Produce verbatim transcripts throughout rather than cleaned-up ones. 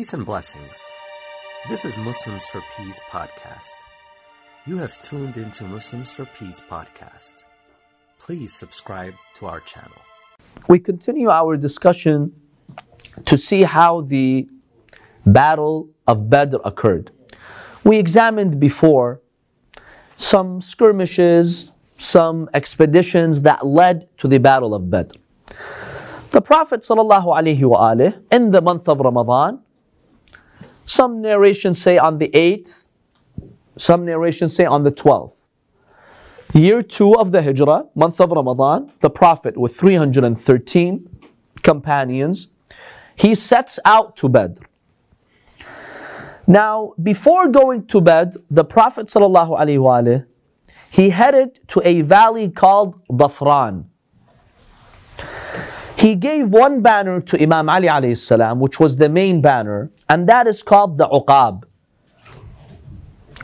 Peace and blessings. This is Muslims for Peace podcast. You have tuned into Muslims for Peace podcast. Please subscribe to our channel. We continue our discussion to see how the Battle of Badr occurred. We examined before some skirmishes, some expeditions that led to the Battle of Badr. The Prophet ﷺ, in the month of Ramadan, some narrations say on the eighth, some narrations say on the twelfth. Year two of the Hijra, month of Ramadan, the Prophet with three hundred thirteen companions, he sets out to Badr. Now, before going to Badr, the Prophet ﷺ, he headed to a valley called Dhafran. He gave one banner to Imam Ali alayhi salam, which was the main banner, and that is called the Uqab.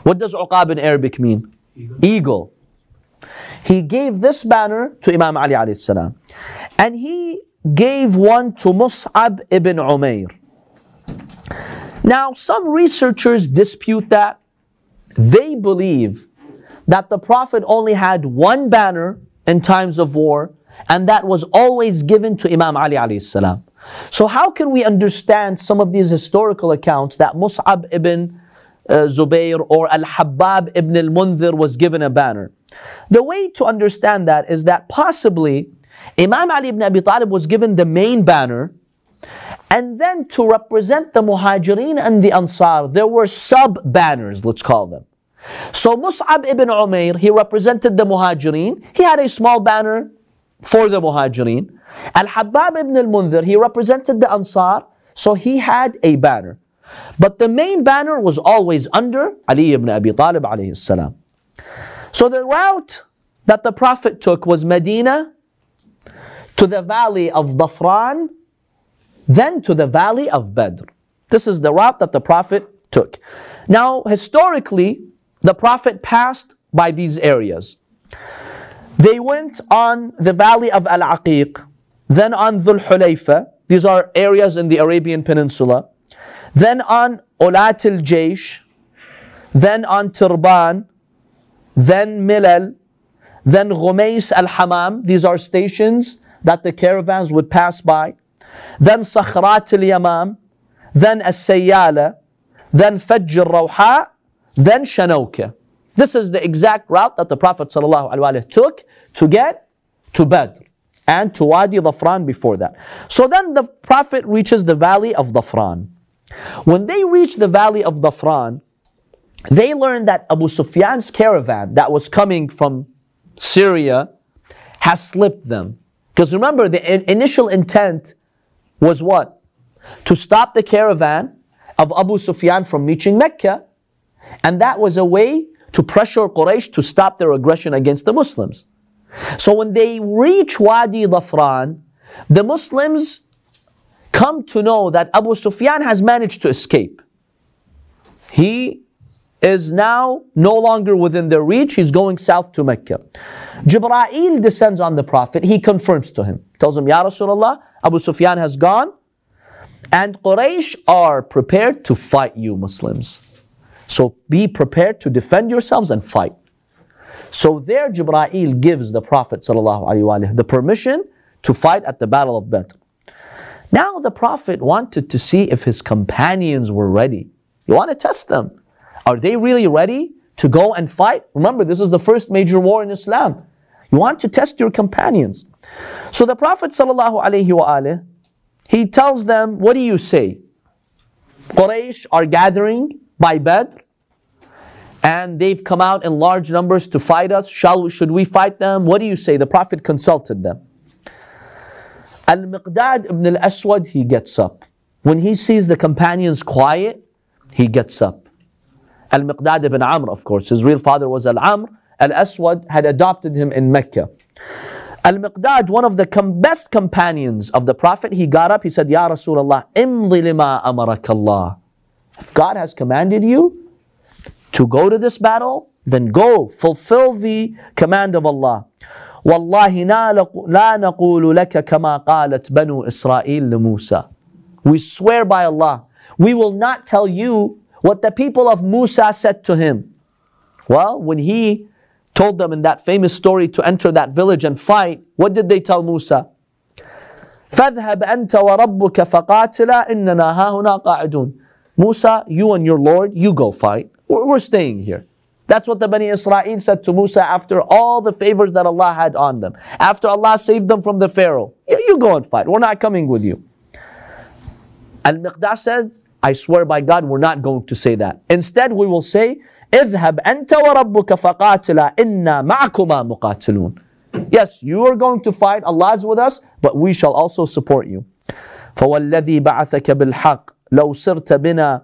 What does Uqab in Arabic mean? Eagle. Eagle. He gave this banner to Imam Ali alayhi salam, and he gave one to Mus'ab ibn Umayr. Now, some researchers dispute that. They believe that the Prophet only had one banner in times of war, and that was always given to Imam Ali alayhi salam. So how can we understand some of these historical accounts that Mus'ab ibn uh, Zubayr or Al-Habbab ibn al-Munzir was given a banner? The way to understand that is that possibly Imam Ali ibn Abi Talib was given the main banner, and then to represent the Muhajirin and the Ansar, there were sub-banners, let's call them. So Mus'ab ibn Umayr, he represented the Muhajirin. He had a small banner for the Muhajirin. Al-Habbab ibn al-Munzir, he represented the Ansar, so he had a banner. But the main banner was always under Ali ibn Abi Talib alayhi salam. So the route that the Prophet took was Medina, to the valley of Dhafran, then to the valley of Badr. This is the route that the Prophet took. Now, historically, the Prophet passed by these areas. They went on the valley of Al-Aqiq, then on Dhul-Hulayfa. These are areas in the Arabian Peninsula. Then on Ulat Al-Jaysh, then on Turban, then Milal, then Ghumays Al-Hamam. These are stations that the caravans would pass by. Then Sakhrat Al-Yamam, then As-Seyyala, then Fajr Al-Rawha, then Shanauke. This is the exact route that the Prophet ﷺ took to get to Badr and to Wadi Dhafran before that. So then the Prophet reaches the valley of Dhafran. When they reach the valley of Dhafran, they learn that Abu Sufyan's caravan that was coming from Syria has slipped them. Because remember, the initial intent was what? To stop the caravan of Abu Sufyan from reaching Mecca. And that was a way to pressure Quraysh to stop their aggression against the Muslims. So when they reach Wadi Dhafran, the Muslims come to know that Abu Sufyan has managed to escape. He is now no longer within their reach. He's going south to Mecca. Jibrail descends on the Prophet. He confirms to him. Tells him, Ya Rasulullah, Abu Sufyan has gone. And Quraysh are prepared to fight you, Muslims. So be prepared to defend yourselves and fight. So there Jibrail gives the Prophet ﷺ the permission to fight at the Battle of Badr. Now the Prophet wanted to see if his companions were ready. You want to test them. Are they really ready to go and fight? Remember, this is the first major war in Islam. You want to test your companions. So the Prophet ﷺ, he tells them, what do you say? Quraysh are gathering by Badr, and they've come out in large numbers to fight us. Shall, should we fight them? What do you say? The Prophet consulted them. Al-Miqdad ibn al-Aswad, he gets up. When he sees the companions quiet, he gets up. Al-Miqdad ibn Amr, of course. His real father was Al-Amr. Al-Aswad had adopted him in Mecca. Al-Miqdad, one of the com- best companions of the Prophet, he got up. He said, Ya Rasulullah, imdhi lima amarakallah. If God has commanded you to go to this battle, then go, fulfill the command of Allah. Wallahi la naqulu laka kama qalat banu Israel li Musa. We swear by Allah We will not tell you what the people of Musa said to him. Well, when he told them in that famous story to enter that village and fight, what did they tell Musa? فَاذْهَبْ أَنْتَ وَرَبُّكَ فَقَاتِلَا إِنَّنَا هَاهُنَا قَاعِدُونَ. Musa, you and your Lord, you go fight. We're staying here. That's what the Bani Israel said to Musa after all the favors that Allah had on them. After Allah saved them from the Pharaoh. You go and fight. We're not coming with you. Al-Miqdad says, I swear by God, we're not going to say that. Instead, we will say, اذهب أنت وربك فقاتلا إنا معكما مقاتلون. Yes, you are going to fight. Allah is with us, but we shall also support you. فوالذي بعثك بالحق لو سرت بنا.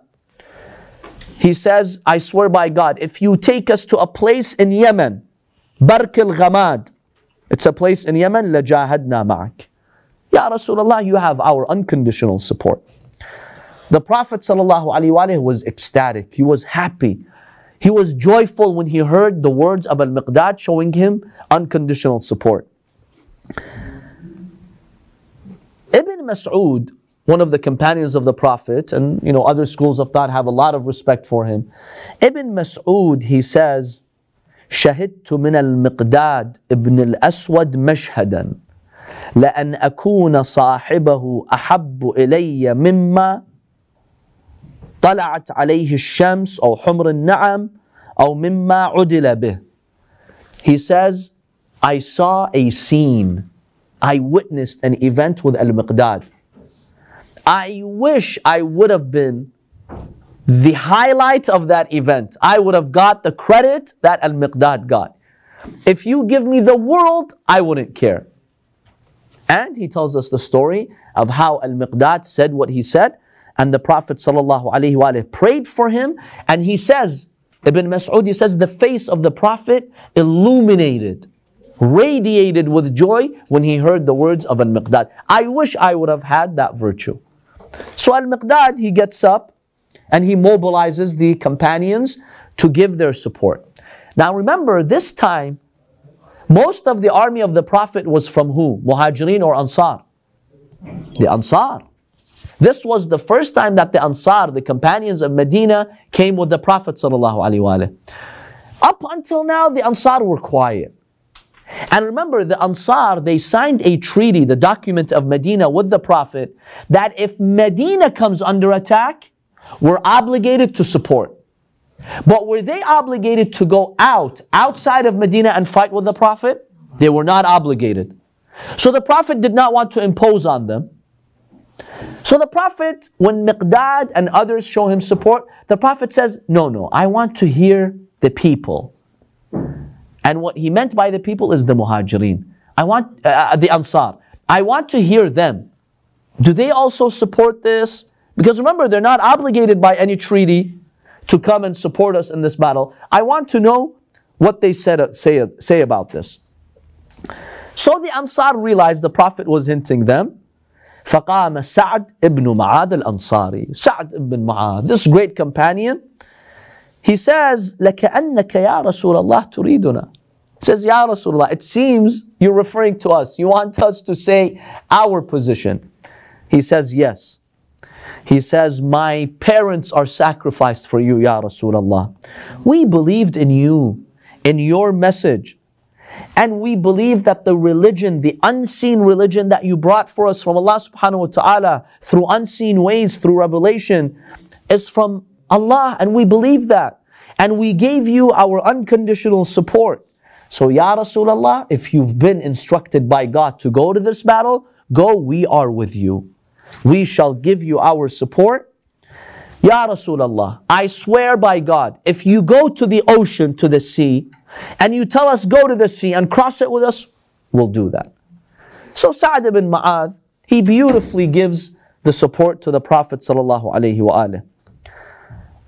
He says, I swear by God, if you take us to a place in Yemen, Bark al Ghamad, it's a place in Yemen, لَجَاهَدْنَا مَعَكَ. Ya Rasulullah, you have our unconditional support. The Prophet ﷺ was ecstatic. He was happy. He was joyful when he heard the words of Al-Miqdad showing him unconditional support. Ibn Mas'ud, one of the companions of the Prophet, and you know other schools of thought have a lot of respect for him. Ibn Mas'ud, he says, شَهِدْتُ مِنَ الْمِقْدَادِ ابْنِ الْأَسْوَدِ مَشْهَدًا لَأَنْ أَكُونَ صَاحِبَهُ أَحَبُّ إِلَيَّ مِمَّا طَلَعَتْ عَلَيْهِ الشَّمْسِ أَوْ حُمْرِ النَّعَمِ أَوْ مِمَّا عُدِلَ بِهِ. He says, I saw a scene. I witnessed an event with Al-Miqdad. I wish I would have been the highlight of that event. I would have got the credit that Al-Miqdad got. If you give me the world, I wouldn't care. And he tells us the story of how Al-Miqdad said what he said, and the Prophet ﷺ prayed for him, and he says, Ibn Mas'ud, he says, the face of the Prophet illuminated, radiated with joy when he heard the words of Al-Miqdad. I wish I would have had that virtue. So Al-Miqdad, he gets up and he mobilizes the companions to give their support. Now remember, this time, most of the army of the Prophet was from who? Muhajirin or Ansar? The Ansar. This was the first time that the Ansar, the companions of Medina, came with the Prophet ﷺ. Up until now, the Ansar were quiet. And remember, the Ansar, they signed a treaty, the document of Medina with the Prophet, that if Medina comes under attack, we're obligated to support. But were they obligated to go out, outside of Medina and fight with the Prophet? They were not obligated. So the Prophet did not want to impose on them. So the Prophet, when Miqdad and others show him support, the Prophet says, no, no, I want to hear the people. And what he meant by the people is the Muhajirin. I want, uh, the Ansar. I want to hear them. Do they also support this? Because remember, they're not obligated by any treaty to come and support us in this battle. I want to know what they said, say, say about this. So the Ansar realized the Prophet was hinting them. فقام سعد ابن معاذ الأنصاري. Sa'd ibn Mu'adh, this great companion, he says, لَكَأَنَّكَ يَا رَسُولَ اللَّهِ تُرِيدُنَا. He says, Ya Rasulullah, it seems you're referring to us. You want us to say our position. He says, yes. He says, my parents are sacrificed for you, Ya Rasulullah. We believed in you, in your message. And we believe that the religion, the unseen religion that you brought for us from Allah subhanahu wa ta'ala, through unseen ways, through revelation, is from Allah, and we believe that. And we gave you our unconditional support. So Ya Rasulullah, if you've been instructed by God to go to this battle, go, we are with you. We shall give you our support. Ya Rasulullah, I swear by God, if you go to the ocean, to the sea, and you tell us go to the sea and cross it with us, we'll do that. So Sa'd ibn Mu'adh, he beautifully gives the support to the Prophet ﷺ.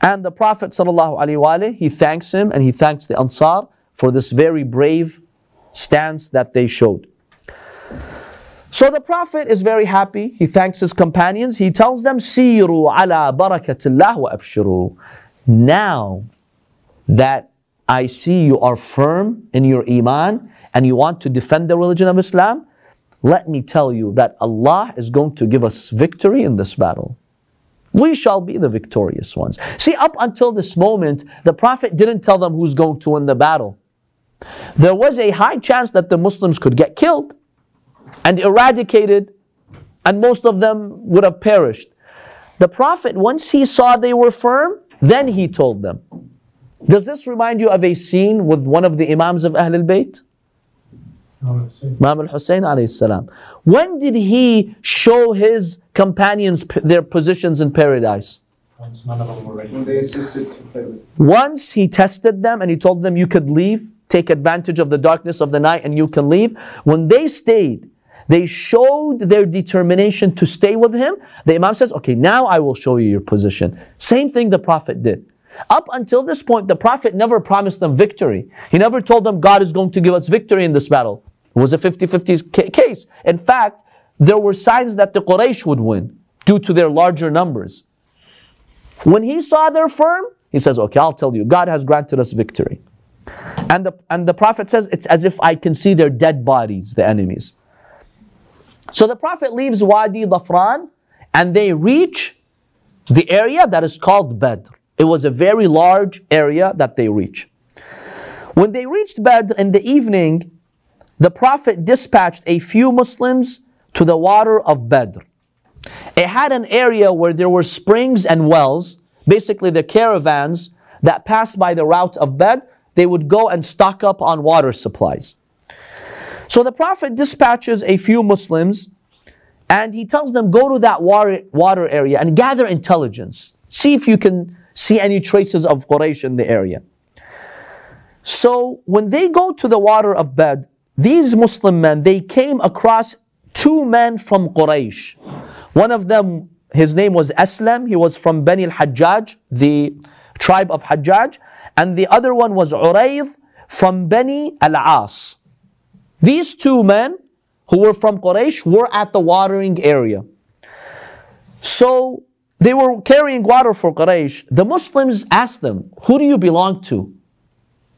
And the Prophet ﷺ, he thanks him and he thanks the Ansar for this very brave stance that they showed. So the Prophet is very happy. He thanks his companions. He tells them, Siru ala barakatillah wa abshiru. Now that I see you are firm in your iman and you want to defend the religion of Islam, let me tell you that Allah is going to give us victory in this battle. We shall be the victorious ones. See, up until this moment, the Prophet didn't tell them who's going to win the battle. There was a high chance that the Muslims could get killed and eradicated, and most of them would have perished. The Prophet, once he saw they were firm, then he told them. Does this remind you of a scene with one of the Imams of Ahl al-Bayt? Imam al-Hussein alayhi salam. When did he show his companions their positions in paradise? Once he tested them and he told them you could leave, take advantage of the darkness of the night and you can leave. When they stayed, they showed their determination to stay with him. The Imam says, okay, now I will show you your position. Same thing the Prophet did. Up until this point, the Prophet never promised them victory. He never told them God is going to give us victory in this battle. It was a fifty fifty case. In fact, there were signs that the Quraysh would win due to their larger numbers. When he saw their firm, he says, okay, I'll tell you, God has granted us victory. And the, and the Prophet says, it's as if I can see their dead bodies, the enemies. So the Prophet leaves Wadi Dhafran and they reach the area that is called Badr. It was a very large area that they reached. When they reached Badr in the evening, the Prophet dispatched a few Muslims to the water of Badr. It had an area where there were springs and wells. Basically, the caravans that passed by the route of Badr, they would go and stock up on water supplies. So the Prophet dispatches a few Muslims and he tells them, go to that water, water area and gather intelligence. See if you can see any traces of Quraysh in the area. So when they go to the water of Badr, these Muslim men, they came across two men from Quraysh. One of them, his name was Aslam. He was from Bani al-Hajjaj, the tribe of Hajjaj. And the other one was Urayth from Bani al-As. These two men who were from Quraysh were at the watering area. So they were carrying water for Quraysh. The Muslims asked them, who do you belong to?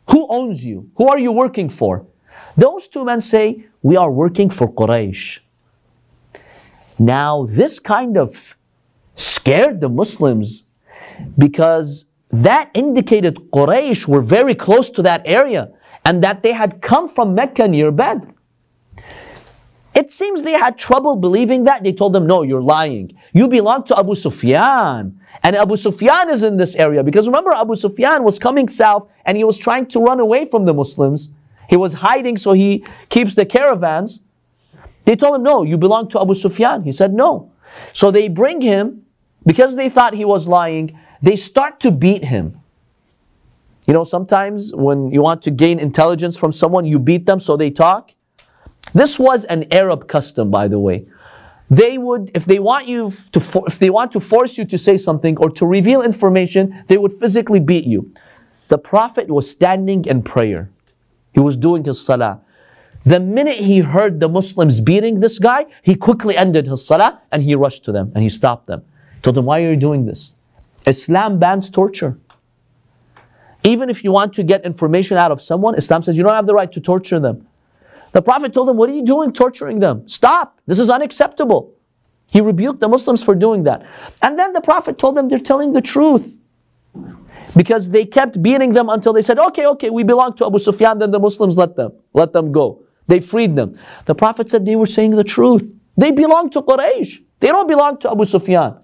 Who owns you? Who are you working for? Those two men say, we are working for Quraysh. Now this kind of scared the Muslims because that indicated Quraysh were very close to that area and that they had come from Mecca near Badr. It seems they had trouble believing that. They told them, no, you're lying. You belong to Abu Sufyan. And Abu Sufyan is in this area. Because remember, Abu Sufyan was coming south and he was trying to run away from the Muslims. He was hiding, so he keeps the caravans. They told him, no, you belong to Abu Sufyan. He said, no. So they bring him, because they thought he was lying, they start to beat him. You know, sometimes when you want to gain intelligence from someone, you beat them so they talk. This was an Arab custom, by the way. They would, if they want you to, for, if they want to force you to say something or to reveal information, they would physically beat you. The Prophet was standing in prayer. He was doing his salah. The minute he heard the Muslims beating this guy, he quickly ended his salah and he rushed to them and he stopped them. He told them, why are you doing this? Islam bans torture. Even if you want to get information out of someone, Islam says you don't have the right to torture them. The Prophet told them, what are you doing torturing them? Stop. This is unacceptable. He rebuked the Muslims for doing that. And then the Prophet told them they're telling the truth. Because they kept beating them until they said, okay, okay, we belong to Abu Sufyan. Then the Muslims let them, let them go. They freed them. The Prophet said they were saying the truth. They belong to Quraysh. They don't belong to Abu Sufyan.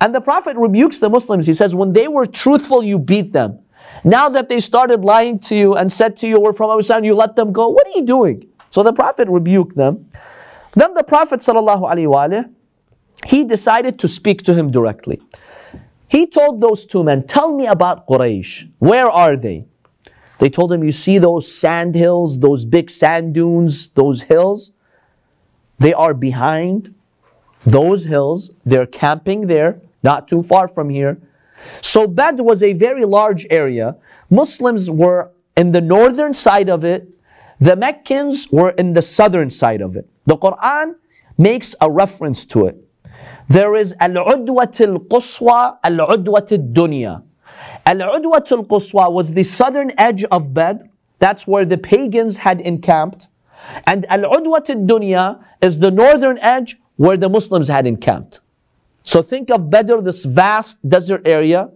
And the Prophet rebukes the Muslims. He says, when they were truthful, you beat them. Now that they started lying to you and said to you, we're from Abu Sufyan, you let them go. What are you doing? So the Prophet rebuked them. Then the Prophet ﷺ, he decided to speak to him directly. He told those two men, tell me about Quraysh. Where are they? They told him, you see those sand hills, those big sand dunes, those hills? They are behind those hills. They're camping there, not too far from here. So Badr was a very large area. Muslims were in the northern side of it. The Meccans were in the southern side of it. The Quran makes a reference to it. There is Al-Udwat Al-Quswa, Al-Udwat Al-Duniya. Al-Udwat Al-Quswa was the southern edge of Badr. That's where the pagans had encamped. And Al-Udwat Al-Duniya is the northern edge where the Muslims had encamped. So think of Badr, this vast desert area.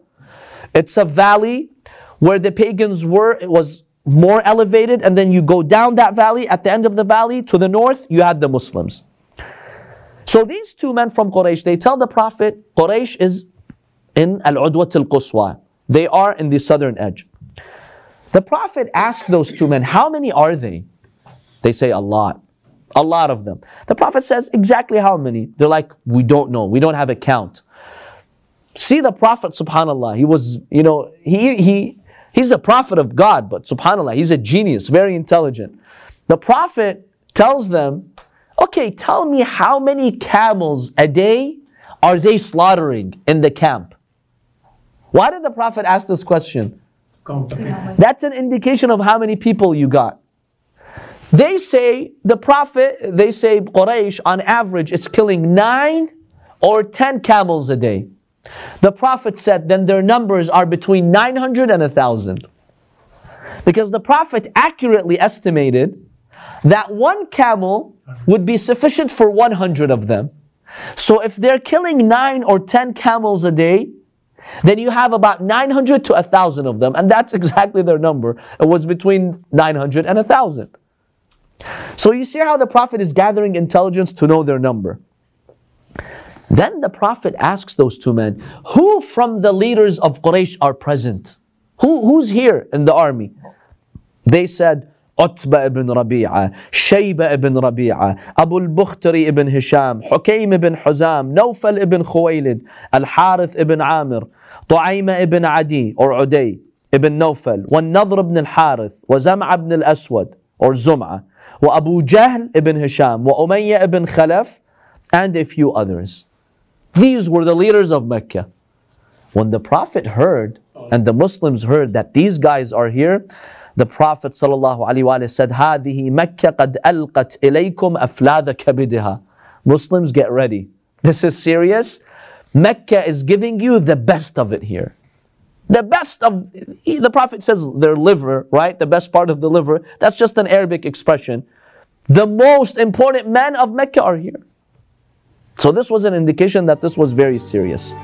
It's a valley where the pagans were. It was more elevated, and then you go down that valley. At the end of the valley, to the north, you had the Muslims. So these two men from Quraysh, they tell the Prophet, Quraysh is in Al-Udwat Al-Quswa. They are in the southern edge. The Prophet asked those two men, how many are they? They say a lot. A lot of them. The Prophet says, exactly how many? They're like, we don't know. We don't have a count. See the Prophet, subhanAllah, he was, you know, he, he, he's a prophet of God, but subhanAllah, he's a genius, very intelligent. The Prophet tells them, okay, tell me how many camels a day are they slaughtering in the camp? Why did the Prophet ask this question? That's an indication of how many people you got. They say, the Prophet, they say Quraysh on average is killing nine or ten camels a day. The Prophet said then their numbers are between nine hundred and one thousand. Because the Prophet accurately estimated that one camel would be sufficient for one hundred of them. So if they're killing nine or ten camels a day, then you have about nine hundred to one thousand of them. And that's exactly their number. It was between nine hundred and one thousand. So you see how the Prophet is gathering intelligence to know their number. Then the Prophet asks those two men, who from the leaders of Quraysh are present? Who, who's here in the army? They said, Utba ibn Rabi'a, Shayba ibn Rabi'a, Abu al-Bukhtari ibn Hisham, Hukaym ibn Huzam, Nawfal ibn Khuwaylid, Al-Harith ibn Amir, Tu'ayma ibn Adi or Uday ibn Nawfal, Wan-Nadhr ibn al-Harith, Wazam'a ibn al-Aswad or Zum'a, Wa Abu Jahl ibn Hisham, Wa Umayya ibn Khalaf, and a few others. These were the leaders of Mecca. When the Prophet heard and the Muslims heard that these guys are here, the Prophet ﷺ said, هَذِهِ مَكَّةَ قَدْ أَلْقَتْ إِلَيْكُمْ أَفْلَاذَ كَبِدِهَا. Muslims, get ready. This is serious. Mecca is giving you the best of it here. The best of, the Prophet says their liver, right? The best part of the liver. That's just an Arabic expression. The most important men of Mecca are here. So this was an indication that this was very serious.